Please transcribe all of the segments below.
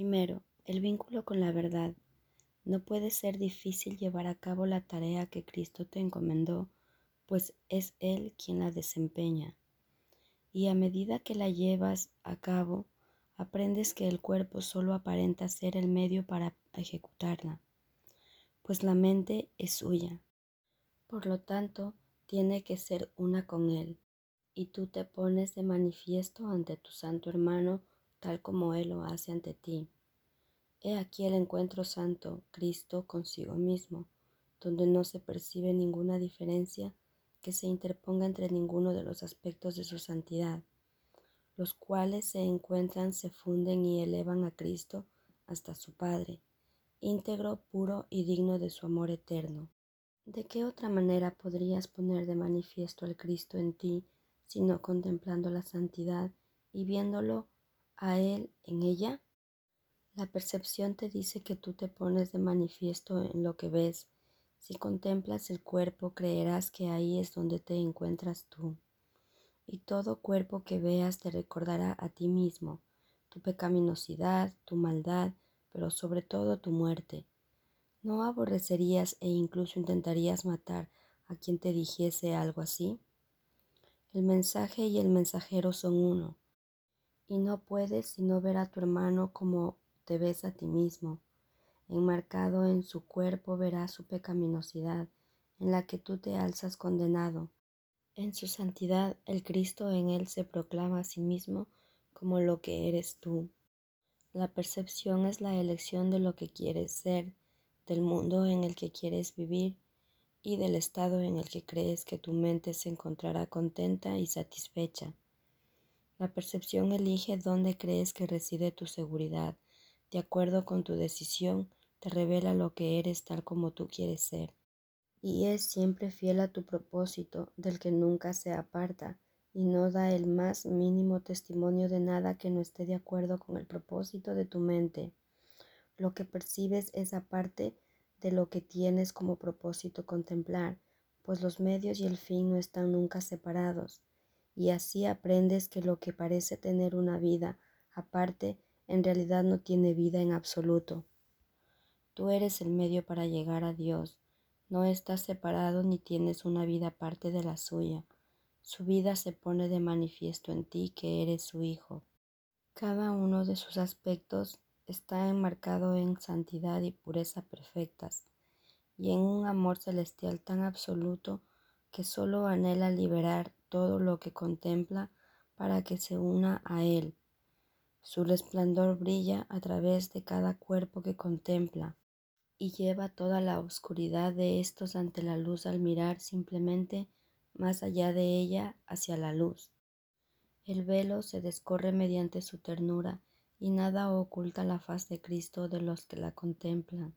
Primero, el vínculo con la verdad. No puede ser difícil llevar a cabo la tarea que Cristo te encomendó, pues es Él quien la desempeña. Y a medida que la llevas a cabo, aprendes que el cuerpo solo aparenta ser el medio para ejecutarla, pues la mente es suya. Por lo tanto, tiene que ser una con Él, y tú te pones de manifiesto ante tu santo hermano, tal como Él lo hace ante ti. He aquí el encuentro santo, Cristo consigo mismo, donde no se percibe ninguna diferencia que se interponga entre ninguno de los aspectos de su santidad, los cuales se encuentran, se funden y elevan a Cristo hasta su Padre, íntegro, puro y digno de su amor eterno. ¿De qué otra manera podrías poner de manifiesto al Cristo en ti, sino contemplando la santidad y viéndolo a Él en ella? La percepción te dice que tú te pones de manifiesto en lo que ves. Si contemplas el cuerpo, creerás que ahí es donde te encuentras tú. Y todo cuerpo que veas te recordará a ti mismo, tu pecaminosidad, tu maldad, pero sobre todo tu muerte. ¿No aborrecerías e incluso intentarías matar a quien te dijese algo así? El mensaje y el mensajero son uno, y no puedes sino ver a tu hermano como te ves a ti mismo. Enmarcado en su cuerpo verás su pecaminosidad, en la que tú te alzas condenado. En su santidad, el Cristo en él se proclama a sí mismo como lo que eres tú. La percepción es la elección de lo que quieres ser, del mundo en el que quieres vivir y del estado en el que crees que tu mente se encontrará contenta y satisfecha. La percepción elige dónde crees que reside tu seguridad. De acuerdo con tu decisión, te revela lo que eres tal como tú quieres ser. Y es siempre fiel a tu propósito, del que nunca se aparta, y no da el más mínimo testimonio de nada que no esté de acuerdo con el propósito de tu mente. Lo que percibes es aparte de lo que tienes como propósito contemplar, pues los medios y el fin no están nunca separados. Y así aprendes que lo que parece tener una vida aparte, en realidad no tiene vida en absoluto. Tú eres el medio para llegar a Dios. No estás separado ni tienes una vida aparte de la suya. Su vida se pone de manifiesto en ti que eres su Hijo. Cada uno de sus aspectos está enmarcado en santidad y pureza perfectas, y en un amor celestial tan absoluto que solo anhela liberar todo lo que contempla para que se una a Él. Su resplandor brilla a través de cada cuerpo que contempla y lleva toda la oscuridad de estos ante la luz al mirar simplemente más allá de ella hacia la luz. El velo se descorre mediante su ternura y nada oculta la faz de Cristo de los que la contemplan.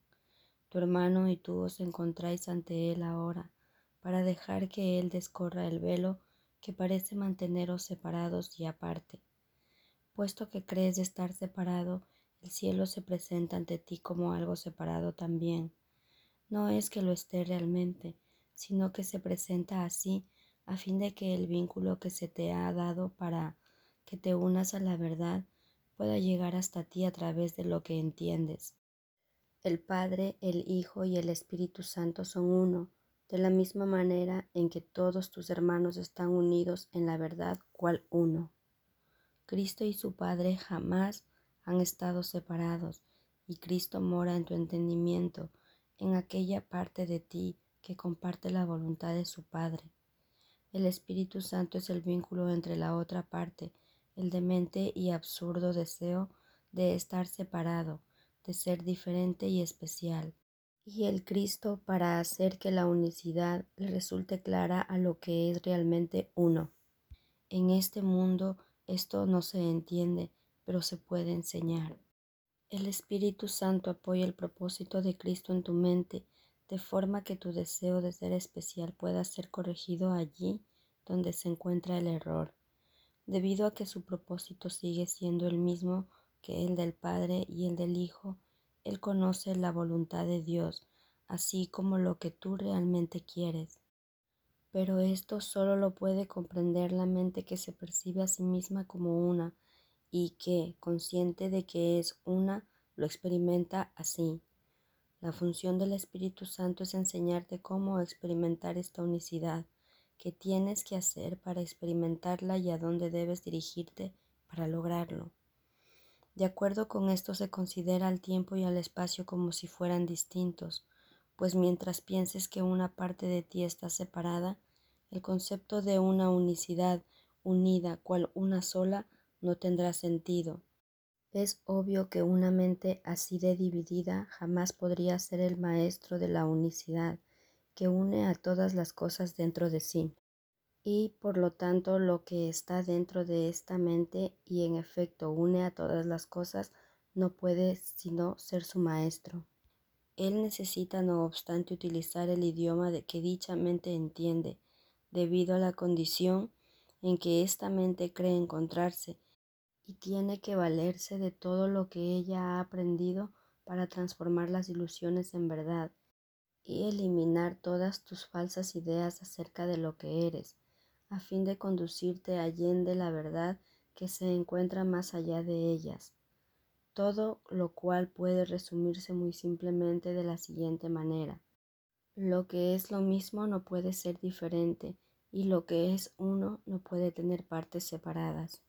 Tu hermano y tú os encontráis ante Él ahora para dejar que Él descorra el velo que parece manteneros separados y aparte. Puesto que crees estar separado, el cielo se presenta ante ti como algo separado también. No es que lo esté realmente, sino que se presenta así a fin de que el vínculo que se te ha dado para que te unas a la verdad pueda llegar hasta ti a través de lo que entiendes. El Padre, el Hijo y el Espíritu Santo son uno, de la misma manera en que todos tus hermanos están unidos en la verdad cual uno. Cristo y su Padre jamás han estado separados, y Cristo mora en tu entendimiento, en aquella parte de ti que comparte la voluntad de su Padre. El Espíritu Santo es el vínculo entre la otra parte, el demente y absurdo deseo de estar separado, de ser diferente y especial, y el Cristo para hacer que la unicidad le resulte clara a lo que es realmente uno. En este mundo esto no se entiende, pero se puede enseñar. El Espíritu Santo apoya el propósito de Cristo en tu mente, de forma que tu deseo de ser especial pueda ser corregido allí donde se encuentra el error, debido a que su propósito sigue siendo el mismo que el del Padre y el del Hijo. Él conoce la voluntad de Dios, así como lo que tú realmente quieres. Pero esto solo lo puede comprender la mente que se percibe a sí misma como una y que, consciente de que es una, lo experimenta así. La función del Espíritu Santo es enseñarte cómo experimentar esta unicidad, qué tienes que hacer para experimentarla y a dónde debes dirigirte para lograrlo. De acuerdo con esto se considera al tiempo y al espacio como si fueran distintos, pues mientras pienses que una parte de ti está separada, el concepto de una unicidad unida cual una sola no tendrá sentido. Es obvio que una mente así de dividida jamás podría ser el maestro de la unicidad que une a todas las cosas dentro de sí. Y por lo tanto lo que está dentro de esta mente y en efecto une a todas las cosas no puede sino ser su maestro. Él necesita no obstante utilizar el idioma de que dicha mente entiende, debido a la condición en que esta mente cree encontrarse, y tiene que valerse de todo lo que ella ha aprendido para transformar las ilusiones en verdad y eliminar todas tus falsas ideas acerca de lo que eres, a fin de conducirte allende la verdad que se encuentra más allá de ellas. Todo lo cual puede resumirse muy simplemente de la siguiente manera. Lo que es lo mismo no puede ser diferente, y lo que es uno no puede tener partes separadas.